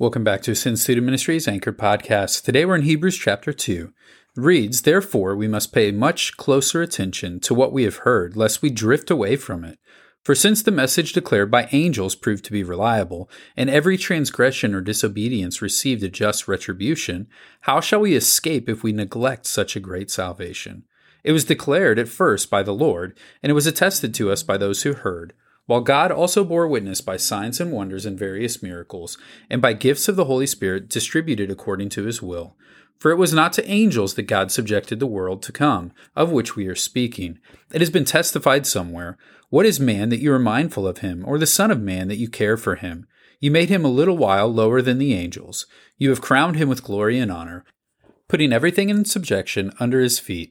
Welcome back to Ascend Ministries Anchor Podcast. Today we're in Hebrews chapter 2. It reads, "Therefore we must pay much closer attention to what we have heard, lest we drift away from it. For since the message declared by angels proved to be reliable, and every transgression or disobedience received a just retribution, how shall we escape if we neglect such a great salvation? It was declared at first by the Lord, and it was attested to us by those who heard. While God also bore witness by signs and wonders and various miracles, and by gifts of the Holy Spirit distributed according to his will. For it was not to angels that God subjected the world to come, of which we are speaking. It has been testified somewhere, 'What is man that you are mindful of him, or the son of man that you care for him? You made him a little while lower than the angels. You have crowned him with glory and honor, putting everything in subjection under his feet.'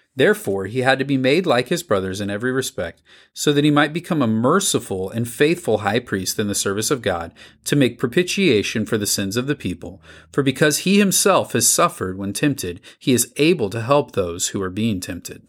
Therefore he had to be made like his brothers in every respect, so that he might become a merciful and faithful high priest in the service of God, to make propitiation for the sins of the people. For because he himself has suffered when tempted, he is able to help those who are being tempted."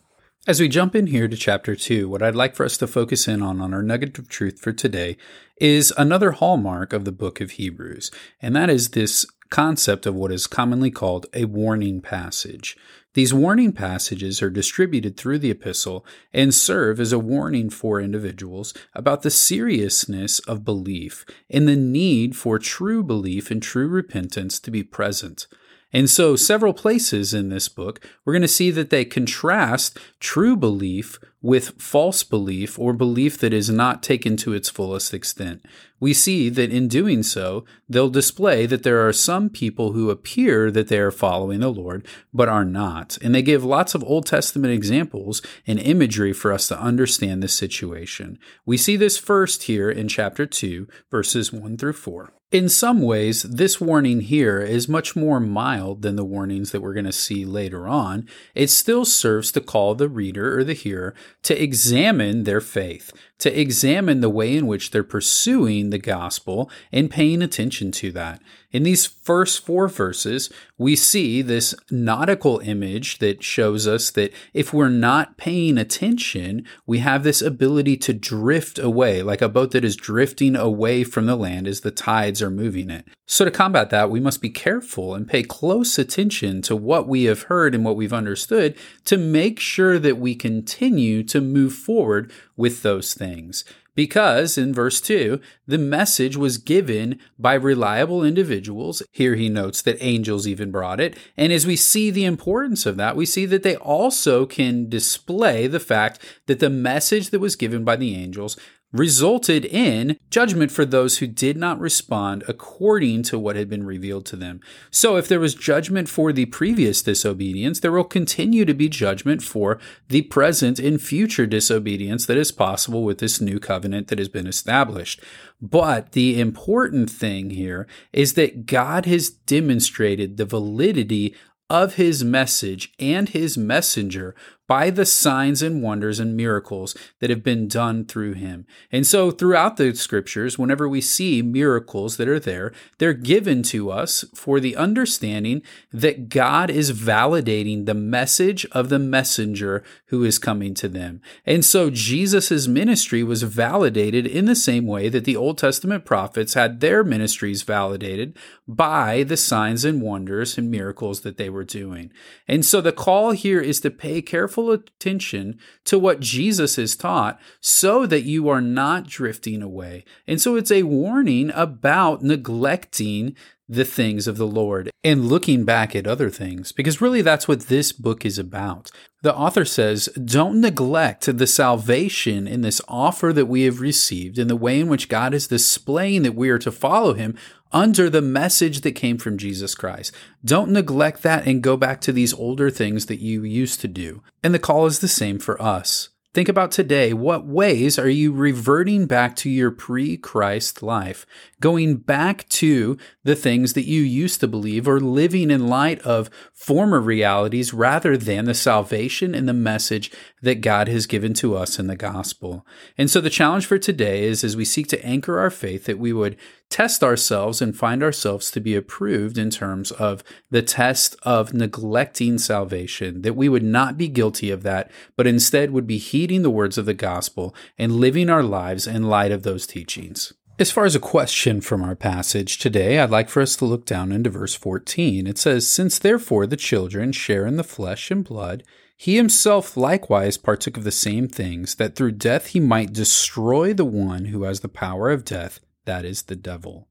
As we jump in here to chapter 2, what I'd like for us to focus in on our nugget of truth for today is another hallmark of the book of Hebrews, and that is this concept of what is commonly called a warning passage. These warning passages are distributed through the epistle and serve as a warning for individuals about the seriousness of belief and the need for true belief and true repentance to be present. And so several places in this book, we're going to see that they contrast true belief with false belief or belief that is not taken to its fullest extent. We see that in doing so, they'll display that there are some people who appear that they are following the Lord, but are not. And they give lots of Old Testament examples and imagery for us to understand this situation. We see this first here in chapter 2, verses 1 through 4. In some ways, this warning here is much more mild than the warnings that we're going to see later on. It still serves to call the reader or the hearer to examine their faith, to examine the way in which they're pursuing the gospel and paying attention to that. In these first four verses, we see this nautical image that shows us that if we're not paying attention, we have this ability to drift away, like a boat that is drifting away from the land as the tides are moving it. So to combat that, we must be careful and pay close attention to what we have heard and what we've understood to make sure that we continue to move forward with those things. Because, in verse 2, the message was given by reliable individuals. Here he notes that angels even brought it. And as we see the importance of that, we see that they also can display the fact that the message that was given by the angels resulted in judgment for those who did not respond according to what had been revealed to them. So if there was judgment for the previous disobedience, there will continue to be judgment for the present and future disobedience that is possible with this new covenant that has been established. But the important thing here is that God has demonstrated the validity of his message and his messenger by the signs and wonders and miracles that have been done through him. And so throughout the scriptures, whenever we see miracles that are there, they're given to us for the understanding that God is validating the message of the messenger who is coming to them. And so Jesus' ministry was validated in the same way that the Old Testament prophets had their ministries validated by the signs and wonders and miracles that they were doing. And so the call here is to pay careful careful attention to what Jesus has taught so that you are not drifting away. And so it's a warning about neglecting the things of the Lord and looking back at other things, because really that's what this book is about. The author says, don't neglect the salvation in this offer that we have received and the way in which God is displaying that we are to follow him under the message that came from Jesus Christ. Don't neglect that and go back to these older things that you used to do. And the call is the same for us. Think about today. What ways are you reverting back to your pre-Christ life, going back to the things that you used to believe, or living in light of former realities rather than the salvation and the message that God has given to us in the gospel? And so the challenge for today is, as we seek to anchor our faith, that we would test ourselves and find ourselves to be approved in terms of the test of neglecting salvation, that we would not be guilty of that, but instead would be heeding the words of the gospel and living our lives in light of those teachings. As far as a question from our passage today, I'd like for us to look down into verse 14. It says, "Since therefore the children share in the flesh and blood, he himself likewise partook of the same things, that through death he might destroy the one who has the power of death, that is the devil."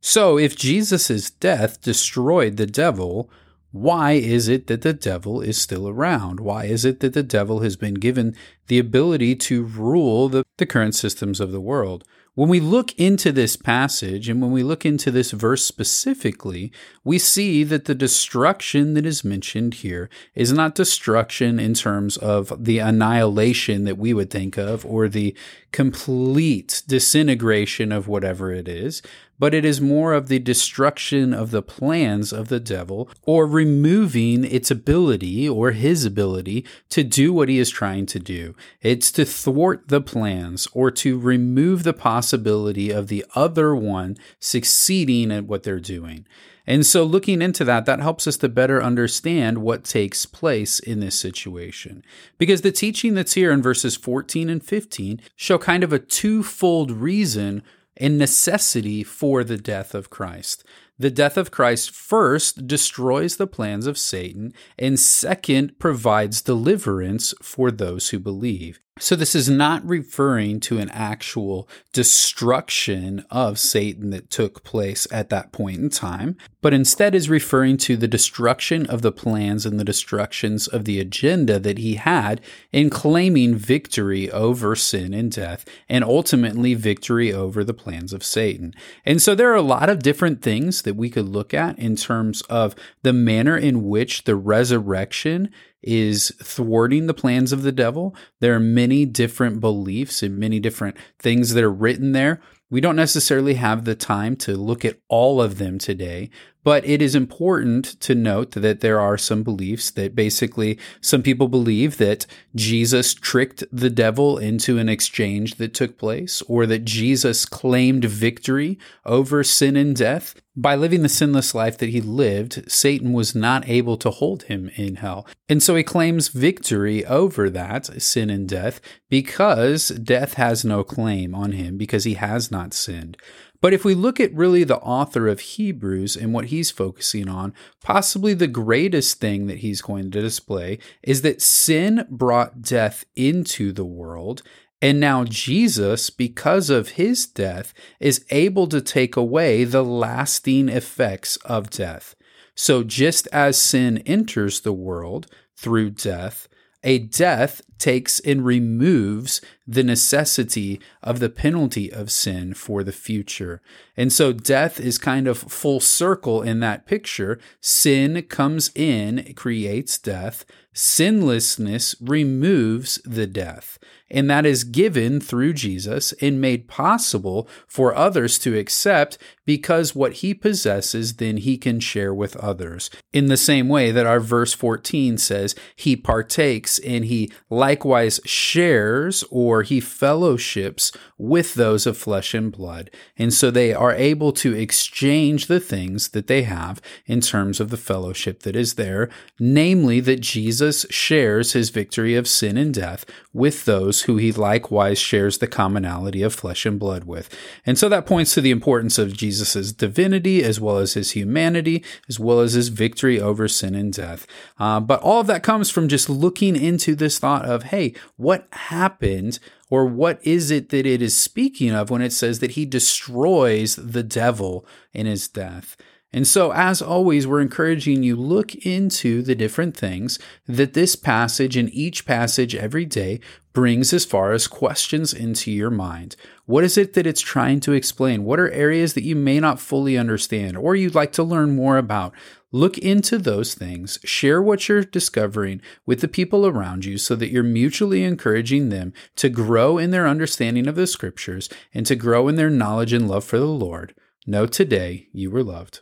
So if Jesus' death destroyed the devil, why is it that the devil is still around? Why is it that the devil has been given the ability to rule the current systems of the world? When we look into this passage and when we look into this verse specifically, we see that the destruction that is mentioned here is not destruction in terms of the annihilation that we would think of or the complete disintegration of whatever it is, but it is more of the destruction of the plans of the devil, or removing its ability or his ability to do what he is trying to do. It's to thwart the plans or to remove the possibility of the other one succeeding at what they're doing. And so looking into that, that helps us to better understand what takes place in this situation. Because the teaching that's here in verses 14 and 15 show kind of a twofold reason and necessity for the death of Christ. The death of Christ first destroys the plans of Satan, and second provides deliverance for those who believe. So this is not referring to an actual destruction of Satan that took place at that point in time, but instead is referring to the destruction of the plans and the destructions of the agenda that he had in claiming victory over sin and death, and ultimately victory over the plans of Satan. And so there are a lot of different things that we could look at in terms of the manner in which the resurrection is thwarting the plans of the devil. There are many different beliefs and many different things that are written there. We don't necessarily have the time to look at all of them today, but it is important to note that there are some beliefs that basically some people believe that Jesus tricked the devil into an exchange that took place, or that Jesus claimed victory over sin and death. By living the sinless life that he lived, Satan was not able to hold him in hell. And so he claims victory over that sin and death because death has no claim on him because he has not sinned. But if we look at really the author of Hebrews and what he's focusing on, possibly the greatest thing that he's going to display is that sin brought death into the world. And now Jesus, because of his death, is able to take away the lasting effects of death. So just as sin enters the world through death, a death takes and removes the necessity of the penalty of sin for the future. And so death is kind of full circle in that picture. Sin comes in, it creates death. Sinlessness removes the death. And that is given through Jesus and made possible for others to accept, because what he possesses, then he can share with others. In the same way that our verse 14 says, he partakes and he likewise likewise shares, or he fellowships with those of flesh and blood, and so they are able to exchange the things that they have in terms of the fellowship that is there, namely that Jesus shares his victory of sin and death with those who he likewise shares the commonality of flesh and blood with. And so that points to the importance of Jesus' divinity as well as his humanity, as well as his victory over sin and death. But all of that comes from just looking into this thought of, hey, what happened, or what is it that it is speaking of when it says that he destroys the devil in his death? And so, as always, we're encouraging you, look into the different things that this passage and each passage every day brings as far as questions into your mind. What is it that it's trying to explain? What are areas that you may not fully understand or you'd like to learn more about? Look into those things, share what you're discovering with the people around you so that you're mutually encouraging them to grow in their understanding of the scriptures and to grow in their knowledge and love for the Lord. Know today you were loved.